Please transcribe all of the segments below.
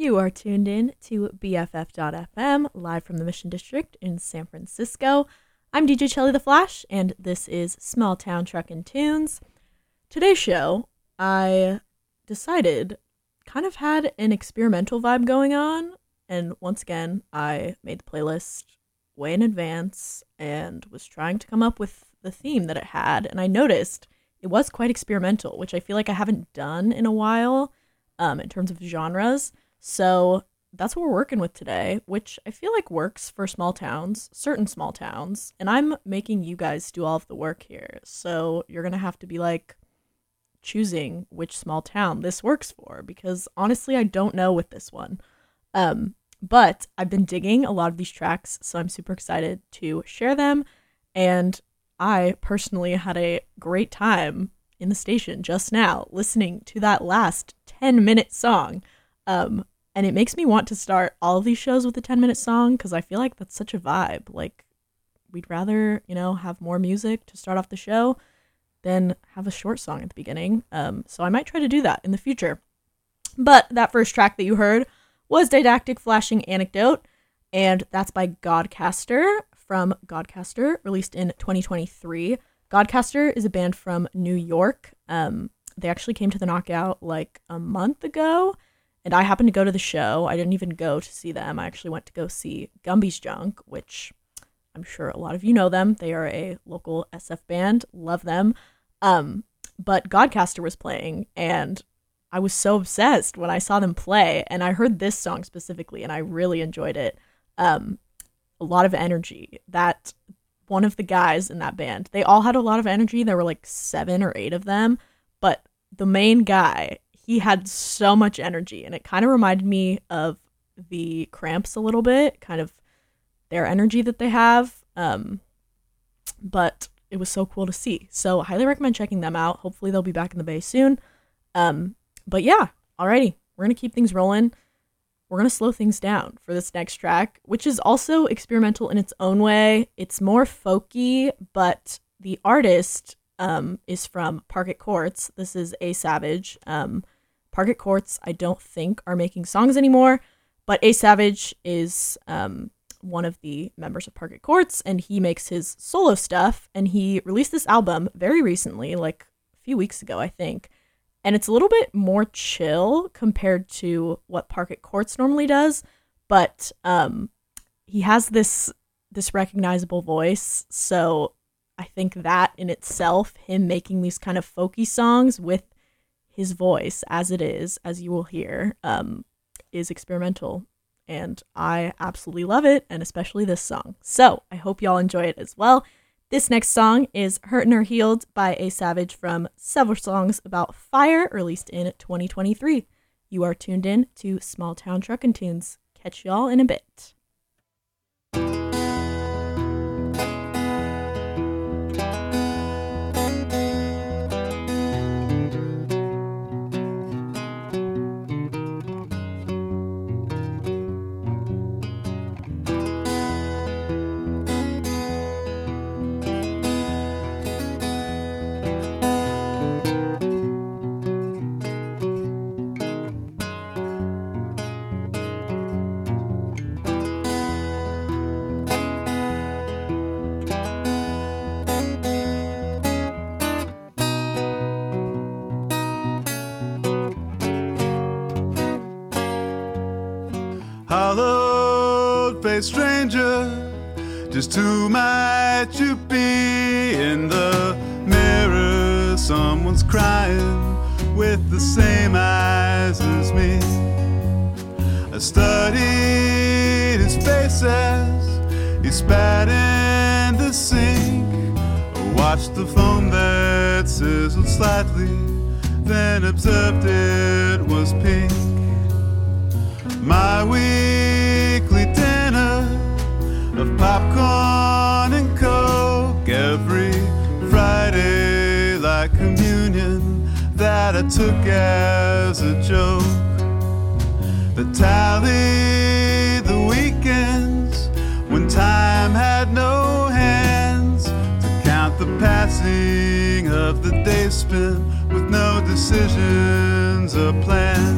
You are tuned in to BFF.fm, live from the Mission District in San Francisco. I'm DJ Chelly the Flash, and this is Small Town Truck and Tunes. Today's show, I decided, kind of had an experimental vibe going on, and once again, I made the playlist way in advance and was trying to come up with the theme that it had, and I noticed it was quite experimental, which I feel like I haven't done in a while in terms of genres. So that's what we're working with today, which I feel like works for small towns, certain small towns, and I'm making you guys do all of the work here. So you're going to have to be like choosing which small town this works for, because honestly, I don't know with this one. But I've been digging a lot of these tracks, so I'm super excited to share them. And I personally had a great time in the station just now listening to that last 10-minute song. And it makes me want to start all of these shows with a 10-minute song, because I feel like that's such a vibe. Like, we'd rather, you know, have more music to start off the show than have a short song at the beginning. So I might try to do that in the future. But that first track that you heard was Didactic Flashing Antidote, and that's by Godcaster, from Godcaster, released in 2023. Godcaster is a band from New York. They actually came to the Knockout like a month ago. And I happened to go to the show. I didn't even go to see them. I actually went to go see Gumby's Junk, which I'm sure a lot of you know them. They are a local SF band. Love them. But Godcaster was playing, and I was so obsessed when I saw them play. And I heard this song specifically, and I really enjoyed it. A lot of energy. That one of the guys in that band, they all had a lot of energy. There were like 7 or 8 of them. But the main guy, he had so much energy, and it kind of reminded me of the Cramps a little bit, kind of their energy that they have. But it was so cool to see. So highly recommend checking them out. Hopefully they'll be back in the Bay soon. But yeah, alrighty. We're going to keep things rolling. We're going to slow things down for this next track, which is also experimental in its own way. It's more folky, but the artist is from Parquet Courts. This is A. Savage. Parquet Courts, I don't think, are making songs anymore, but A. Savage is one of the members of Parquet Courts, and he makes his solo stuff, and he released this album very recently, like a few weeks ago, I think, and it's a little bit more chill compared to what Parquet Courts normally does, but he has this recognizable voice, so I think that in itself, him making these kind of folky songs with his voice as it is, as you will hear, is experimental, and I absolutely love it, and especially this song. So I hope y'all enjoy it as well. This next song is Hurtin' or Healed by A. Savage from Several Songs About Fire, released in 2023. You are tuned in to Small Town Truck and Tunes. Catch y'all in a bit. Stranger, just who might you be? In the mirror, someone's crying with the same eyes as me. I studied his faces, he spat in the sink. I watched the foam that sizzled slightly, then observed it was pink. My weekly of popcorn and coke every Friday, like communion that I took as a joke. The tally, the weekends when time had no hands to count the passing of the day spent with no decisions or plans.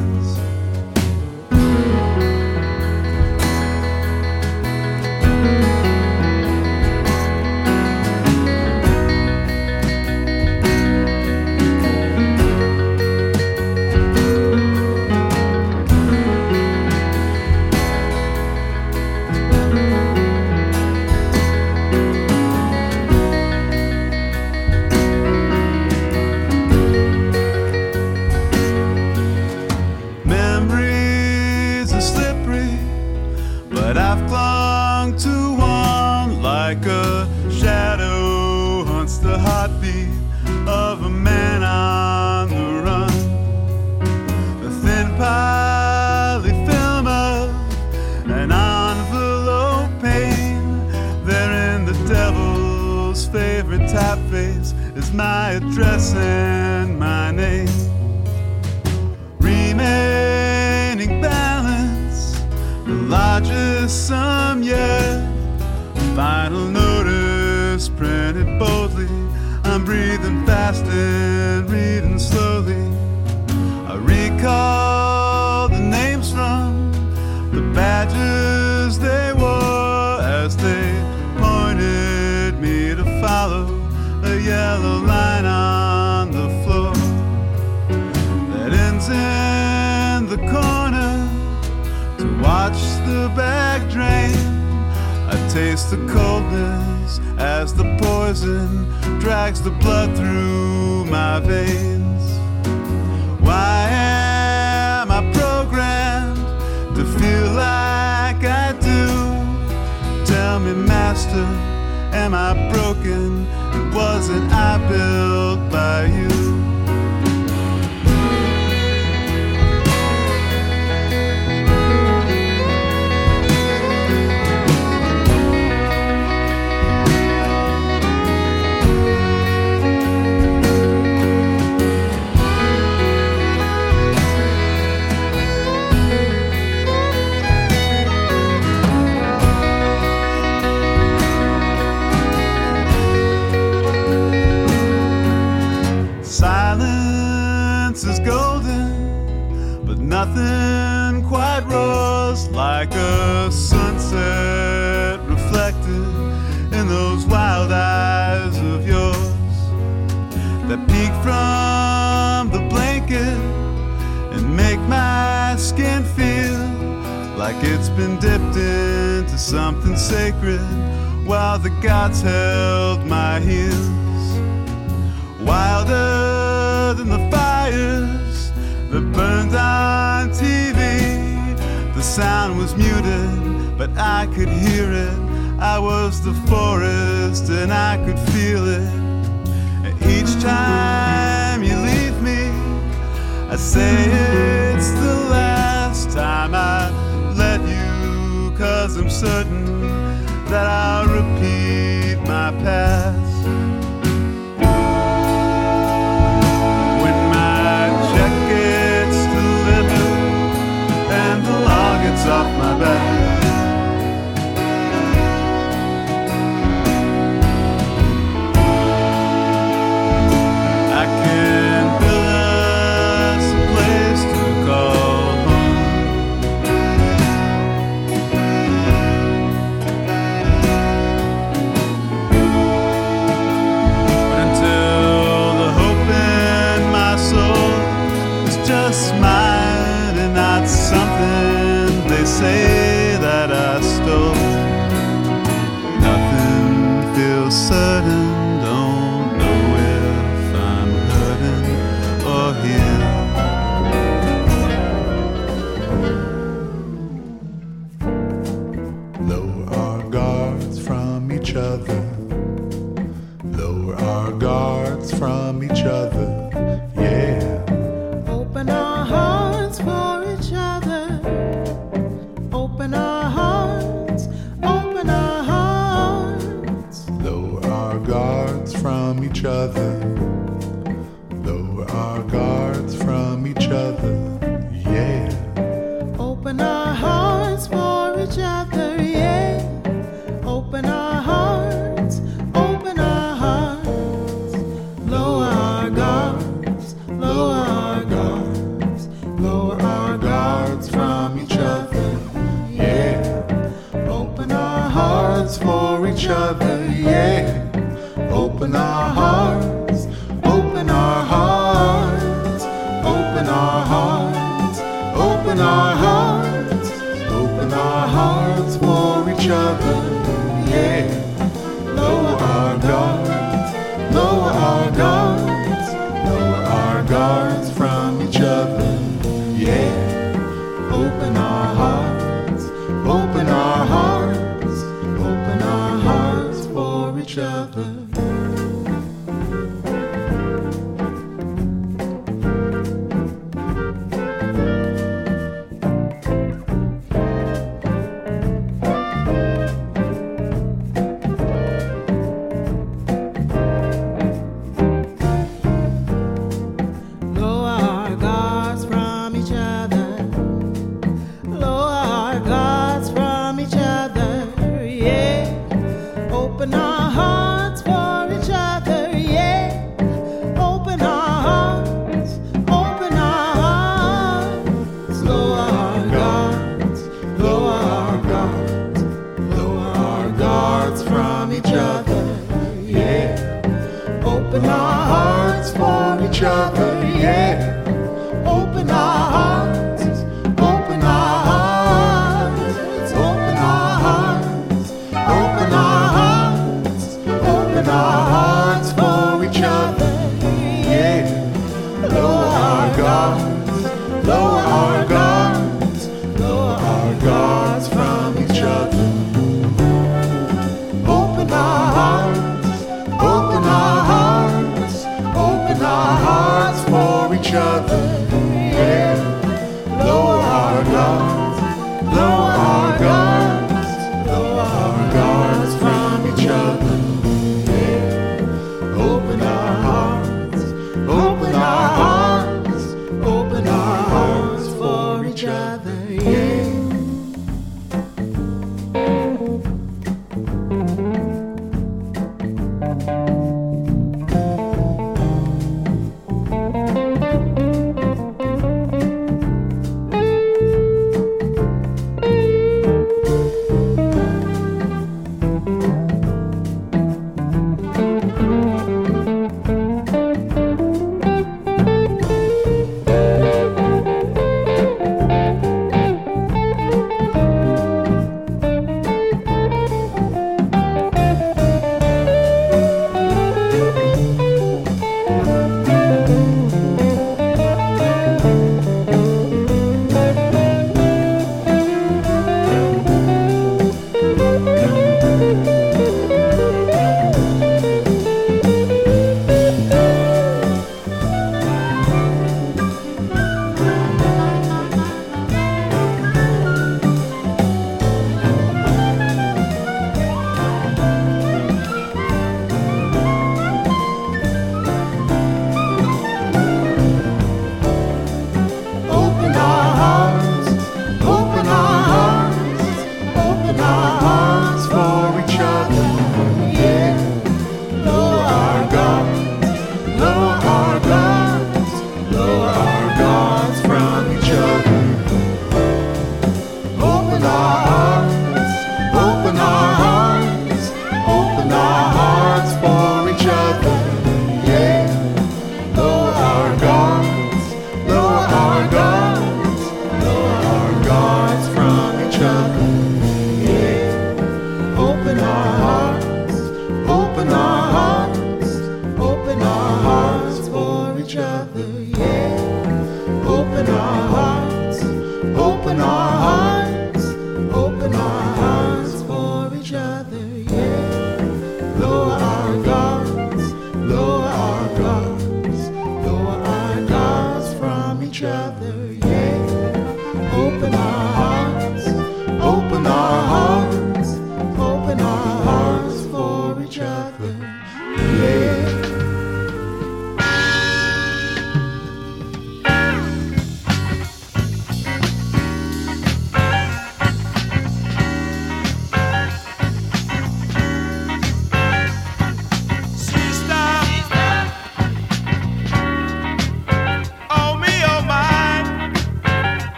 My address and my name, remaining balance, the largest sum yet. Final notice printed boldly. I'm breathing fast and reading slowly. I recall the names from the badges they wore as they pointed me to follow. A yellow line on the floor that ends in the corner the bag drain. I taste the coldness as the poison drags the blood through my veins. Why am I programmed to feel like I do? Tell me, master, am I broken? Wasn't I built by you? Nothing quite rose like a sunset reflected in those wild eyes of yours that peek from the blanket and make my skin feel like it's been dipped into something sacred while the gods held my heels. Wilder than the fires that burned out TV. The sound was muted, but I could hear it. I was the forest and I could feel it. And each time you leave me, I say it's the last time I let you, 'cause I'm certain that I'll repeat my past. Off my back, I can build us a place to call home. But until the hope in my soul is just mine and not something they say that I stole, nothing feels certain. Don't know if I'm hurting or healed. Lower our guards from each other. Lower our guards from each other. Yeah. Open our hearts for each other. Open our hearts, open our hearts. Lower our guards from each other. Lower our guards from each other. Yeah. Open our hearts for each other. Yeah. Open our hearts, open our hearts. Lower our guards, lower our guards. Lower our guards from each other. For each other, yeah. Open our hearts, open our hearts, open our hearts, open our hearts, open our hearts for each other, yeah. Lower our guards, lower our guards, lower our guards from each other, yeah. Open our hearts, open our hearts. Each other. each other. Open our hearts, open our hearts, open our hearts for each other. Yeah, lower our guards, lower our guards, lower our guards from each other. Yeah, open our hearts, open our hearts, open our hearts for each other. Yeah.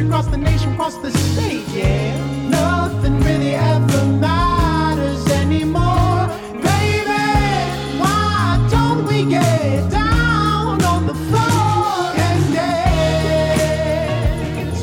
country, cross the nation, cross the state, yeah. Nothing really ever matters anymore. Baby, why don't we get down on the floor and dance? And dance.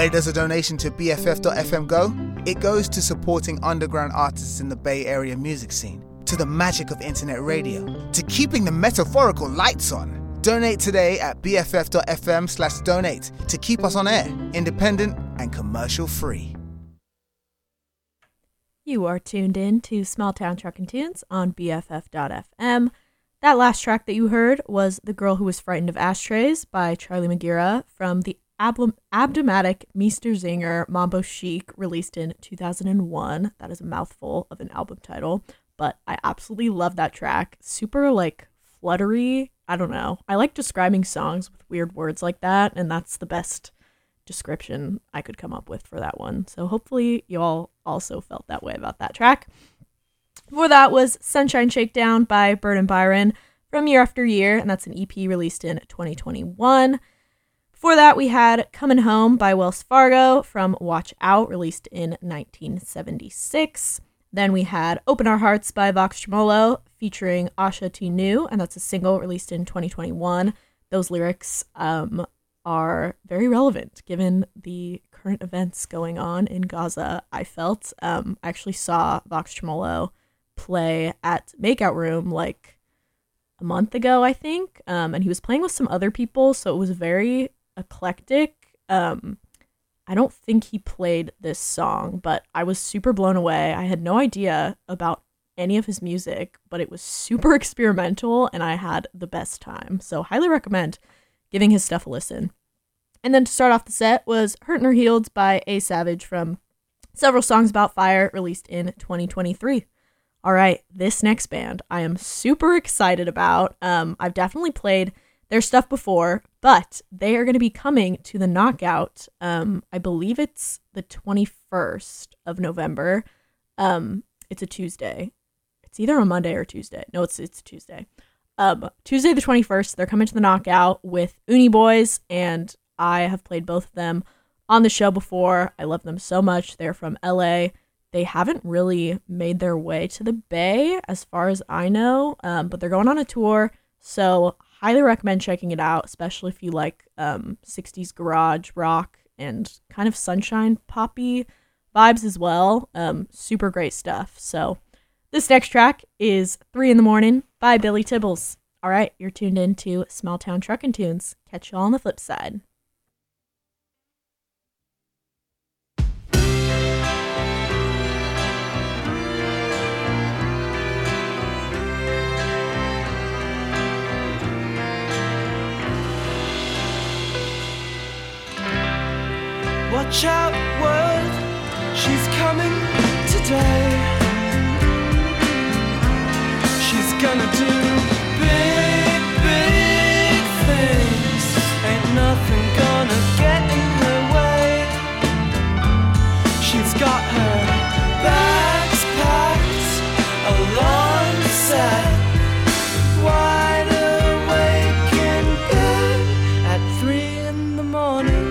Where does a donation to BFF.fm go? It goes to supporting underground artists in the Bay Area music scene, to the magic of internet radio, to keeping the metaphorical lights on. Donate today at BFF.fm/donate to keep us on air, independent and commercial free. You are tuned in to Small Town Truck and Tunes on BFF.fm. That last track that you heard was The Girl Who Was Frightened of Ashtrays by Charlie Maguire from the Abtomatic Meisterzinger Mambo Chic, released in 2001. That is a mouthful of an album title, but I absolutely love that track. Super, fluttery. I don't know. I like describing songs with weird words like that, and that's the best description I could come up with for that one. So hopefully you all also felt that way about that track. Before that was Sunshine Shakedown by Burton Byron from Year After Year, and that's an EP released in 2021. Before that, we had Coming Home by Wells Fargo from Watch Out, released in 1976. Then we had Open Our Hearts by Vox Tremolo featuring AhSa-Ti Nu, and that's a single released in 2021. Those lyrics are very relevant given the current events going on in Gaza, I felt. I actually saw Vox Tremolo play at Makeout Room a month ago, I think, and he was playing with some other people, so it was very eclectic. I don't think he played this song, but I was super blown away. I had no idea about any of his music, but it was super experimental and I had the best time. So highly recommend giving his stuff a listen. And then to start off the set was Hurtin' or Healed by A. Savage from Several Songs About Fire, released in 2023. All right, this next band I am super excited about. I've definitely played their stuff before, but they are going to be coming to the Knockout. I believe it's the 21st of November. It's a Tuesday. It's either a Monday or Tuesday. No, it's Tuesday. Tuesday the 21st, they're coming to the Knockout with Uni Boys, and I have played both of them on the show before. I love them so much. They're from LA. They haven't really made their way to the Bay as far as I know, but they're going on a tour, so highly recommend checking it out, especially if you like 60s garage rock and kind of sunshine poppy vibes as well. Super great stuff. So this next track is 3 in the Morning by Billy Tibbals. All right, you're tuned in to Small Town Truck and Tunes. Catch y'all on the flip side. Watch out, world, she's coming today. She's gonna do big, big things. Ain't nothing gonna get in her way. She's got her bags packed, alarm set, wide awake in bed at 3 in the morning.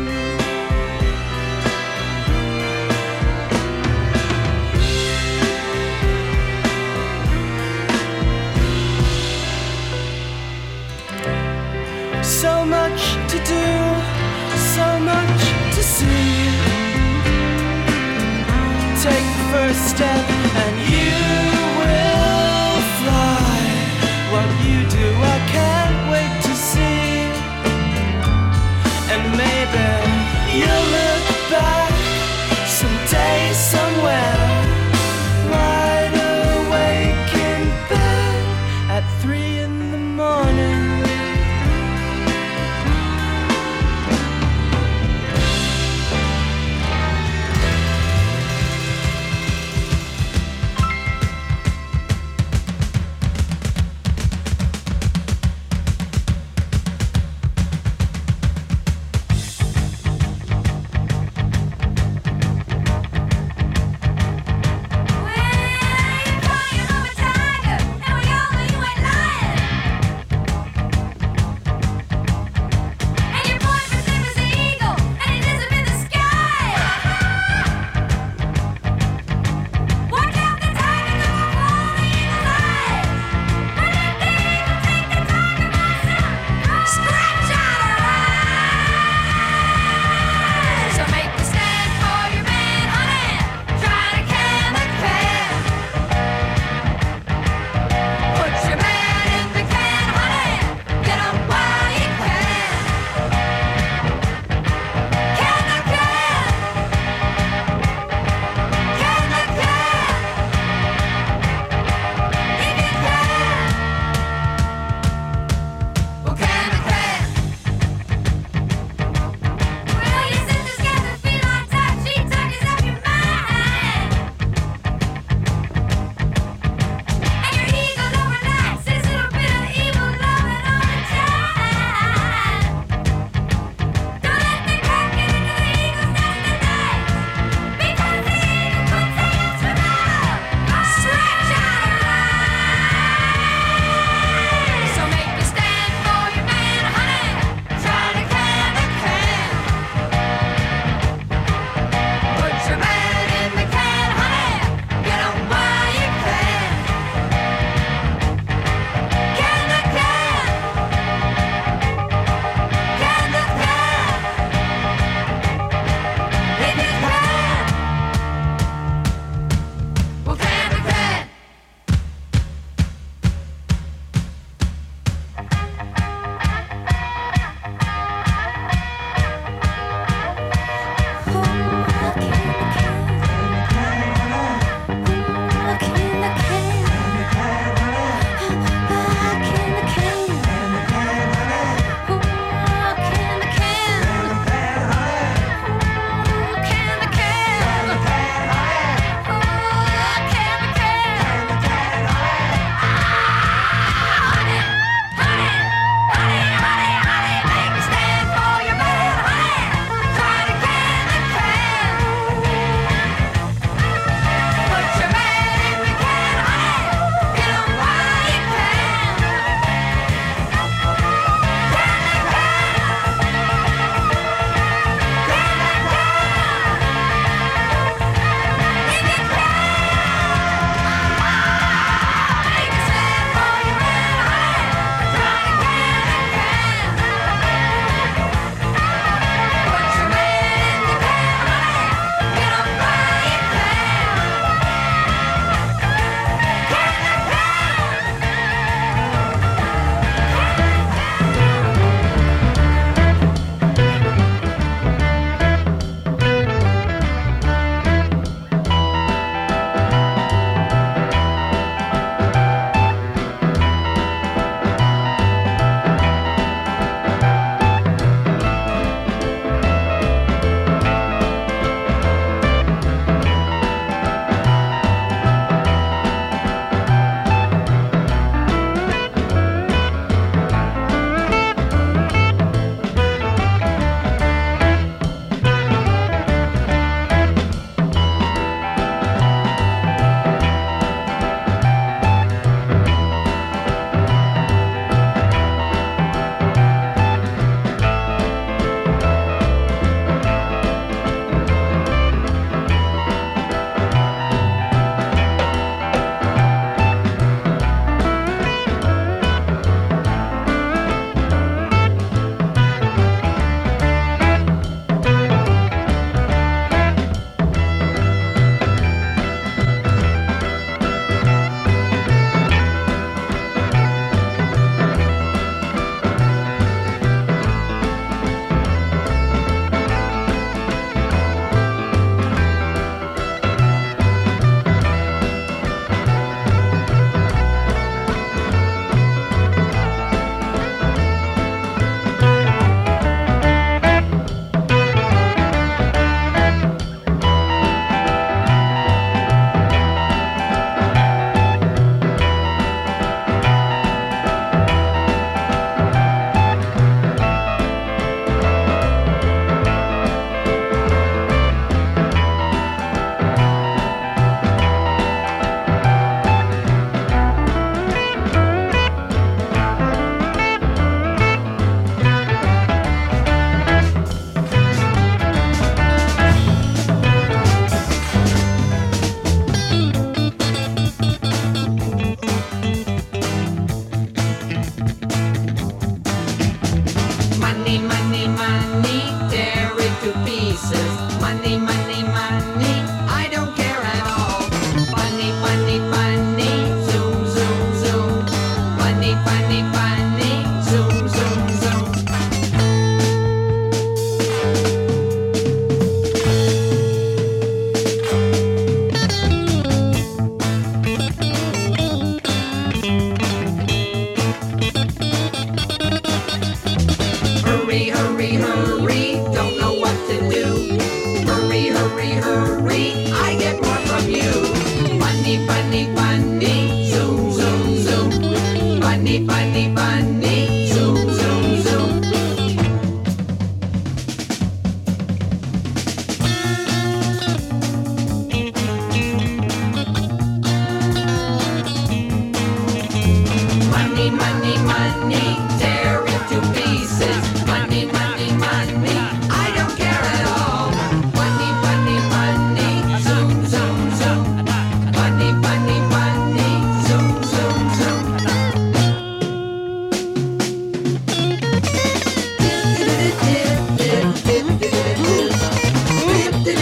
bunny, bunny, zoom, zoom, zoom. Bunny, bunny, bunny, zoom, zoom, zoom. Money, money, money, tear it to pieces. Money, money, money, I don't care at all. Money, money, money, zoom, zoom, zoom. Money, money, money, zoom, zoom, zoom. Money, money, money, zoom, zoom, zoom. Money, money, money, zoom, zoom, zoom. There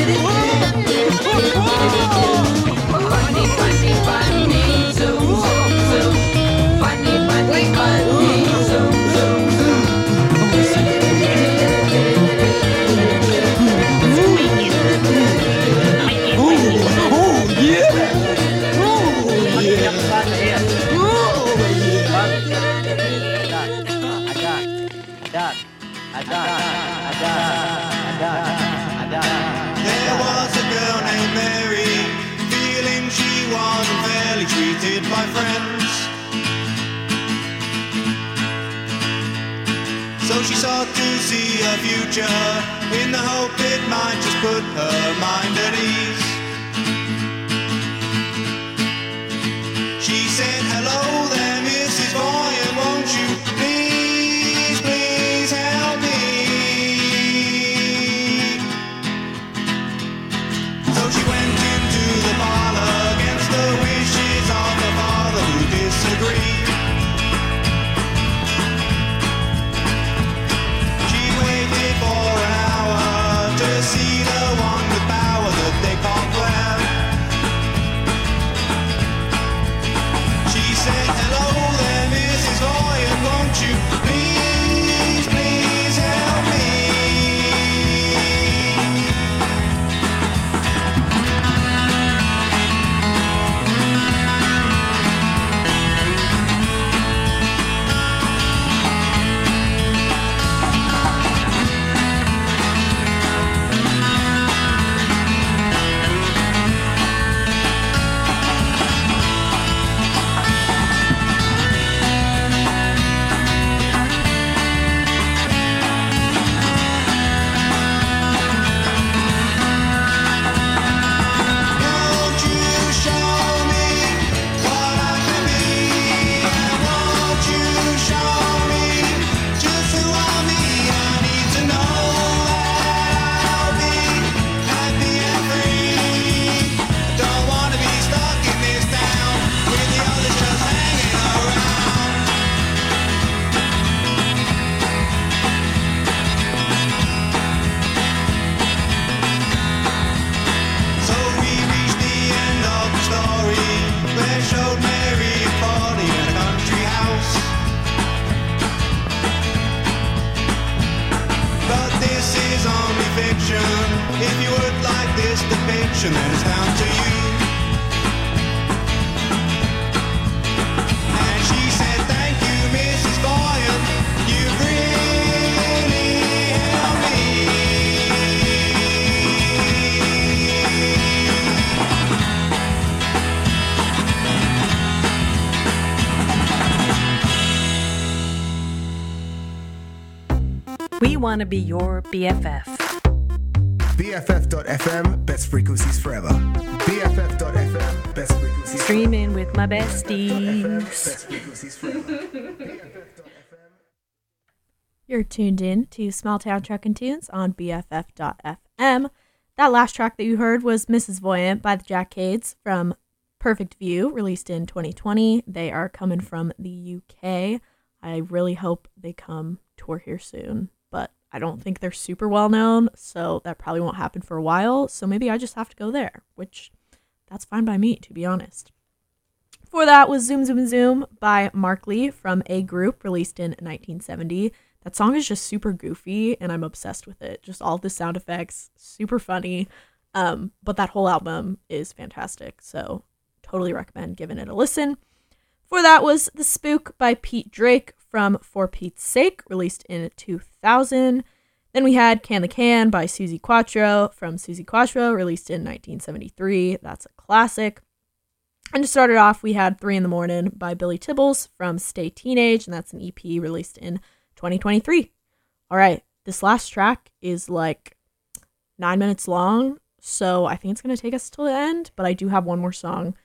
was a girl named Mary, feeling she was unfairly treated by friends. So she sought to see her future in the hope it might just put her mind at ease. She said, "Hello there, Mrs. Voyant, won't you please, please help me?" So she went into the parlor against the wishes of her father, who disagreed. She waited for an hour to see the one with power that they called well. She said, "Hello there, Mrs. Voyant, won't you please, please help me?" "Won't you show me what I can be? And won't you show me just who I'll be? I need to know that I'll be happy and free. I don't want to be stuck in this town with the others just hanging around." So we reached the end of the story. They showed Mary a party at a country house. But this is only fiction. If you would like this depiction, then it's down to you. And she said, "Thank you, Mrs. Voyant. You really helped me." We want to be your BFF. BFF.fm, best frequencies forever. BFF.fm, best frequencies forever. Streaming with my BFF.fm, besties. best frequencies forever. BFF.fm. You're tuned in to Small Town Truck and Tunes on BFF.fm. That last track that you heard was Mrs. Voyant by the Jack Cades from Perfect View, released in 2020. They are coming from the UK. I really hope they come tour here soon, but I don't think they're super well known, so that probably won't happen for a while, so maybe I just have to go there, which that's fine by me, to be honest. Before that was Zoom Zoom Zoom by Mark Lee from A Group, released in 1970. That song is just super goofy, and I'm obsessed with it. Just all the sound effects, super funny, but that whole album is fantastic, so totally recommend giving it a listen. Before that was The Spook by Pete Drake from For Pete's Sake, released in 2000. Then we had Can the Can by Suzi Quatro from Suzi Quatro, released in 1973. That's a classic. And to start it off, we had 3 in the Morning by Billy Tibbals from Stay Teenage, and that's an EP released in 2023. All right, this last track is like 9 minutes long, so I think it's going to take us till the end, but I do have one more song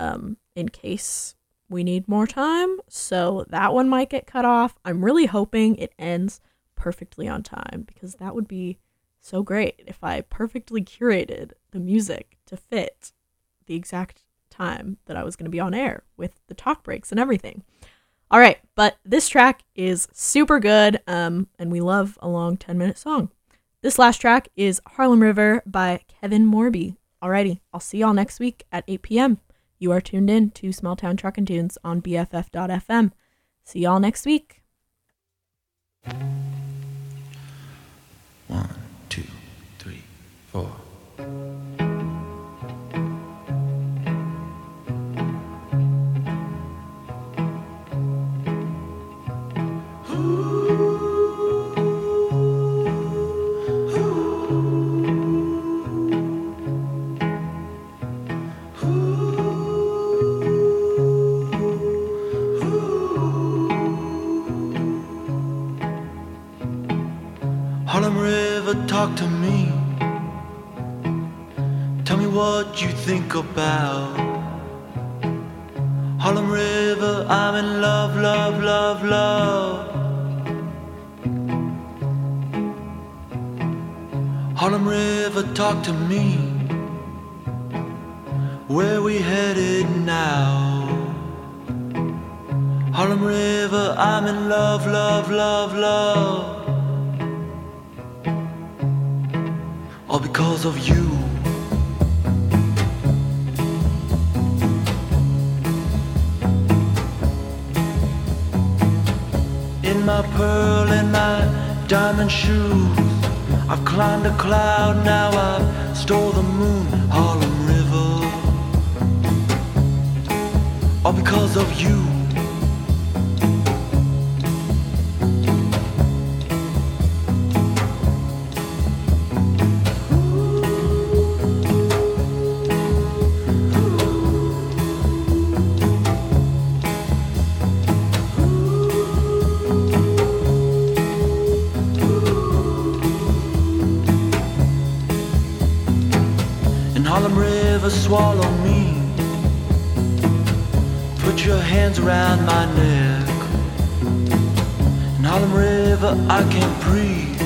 in case we need more time, so that one might get cut off. I'm really hoping it ends perfectly on time, because that would be so great if I perfectly curated the music to fit the exact time that I was going to be on air with the talk breaks and everything. All right, but this track is super good, and we love a long 10-minute song. This last track is Harlem River by Kevin Morby. Alrighty, I'll see y'all next week at 8 p.m. You are tuned in to Small Town Truck and Tunes on BFF.fm. See y'all next week. 1, 2, 3, 4. Talk to me. Tell me what you think about Harlem River. I'm in love, love, love, love. Harlem River, talk to me. Where we headed now? Harlem River, I'm in love, love, love, love. All because of you. In my pearl and my diamond shoes, I've climbed a cloud, now I've stole the moon. Harlem River, all because of you. Swallow me, put your hands around my neck. In Harlem River I can't breathe,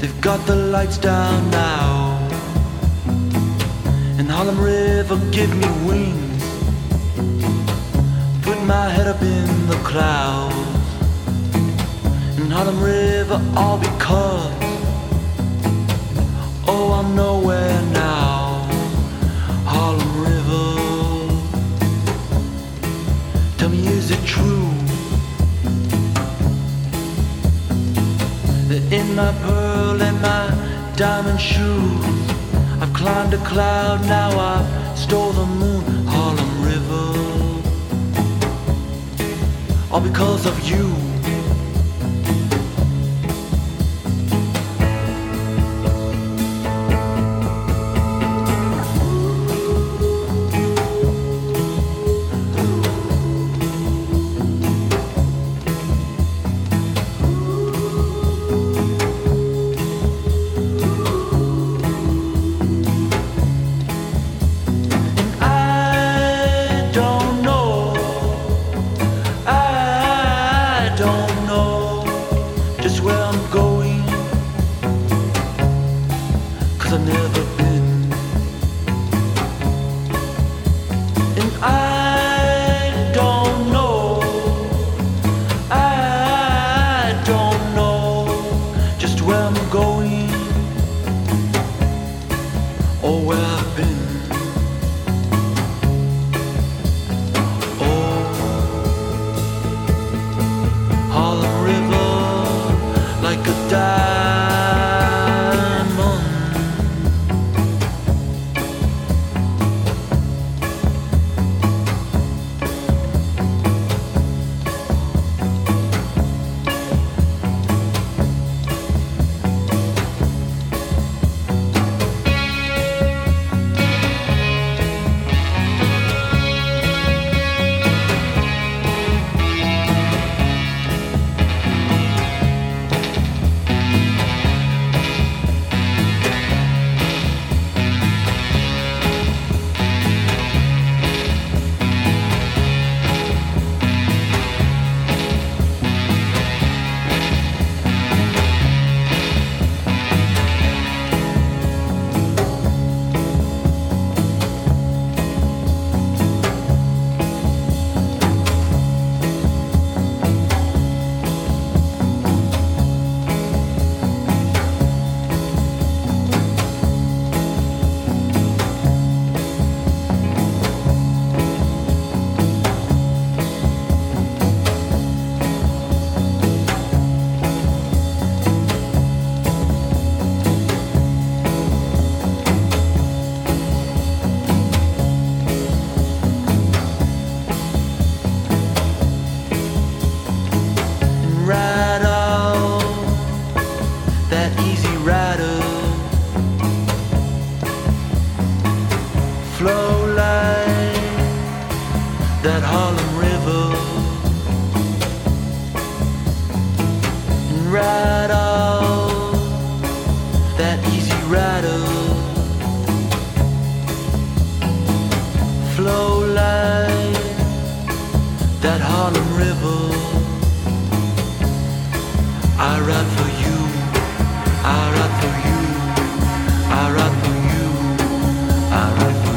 they've got the lights down now. In Harlem River give me wings, put my head up in the clouds. In Harlem River all because, oh I'm nowhere now. Harlem River, tell me is it true that in my pearl and my diamond shoes I've climbed a cloud, now I've stole the moon. Harlem River, all because of you. I that Harlem River. And ride all that easy rattle, flow like that Harlem River. I ride for you, I ride for you, I ride for you, I ride for you.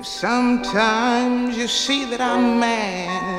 Sometimes you see that I'm mad.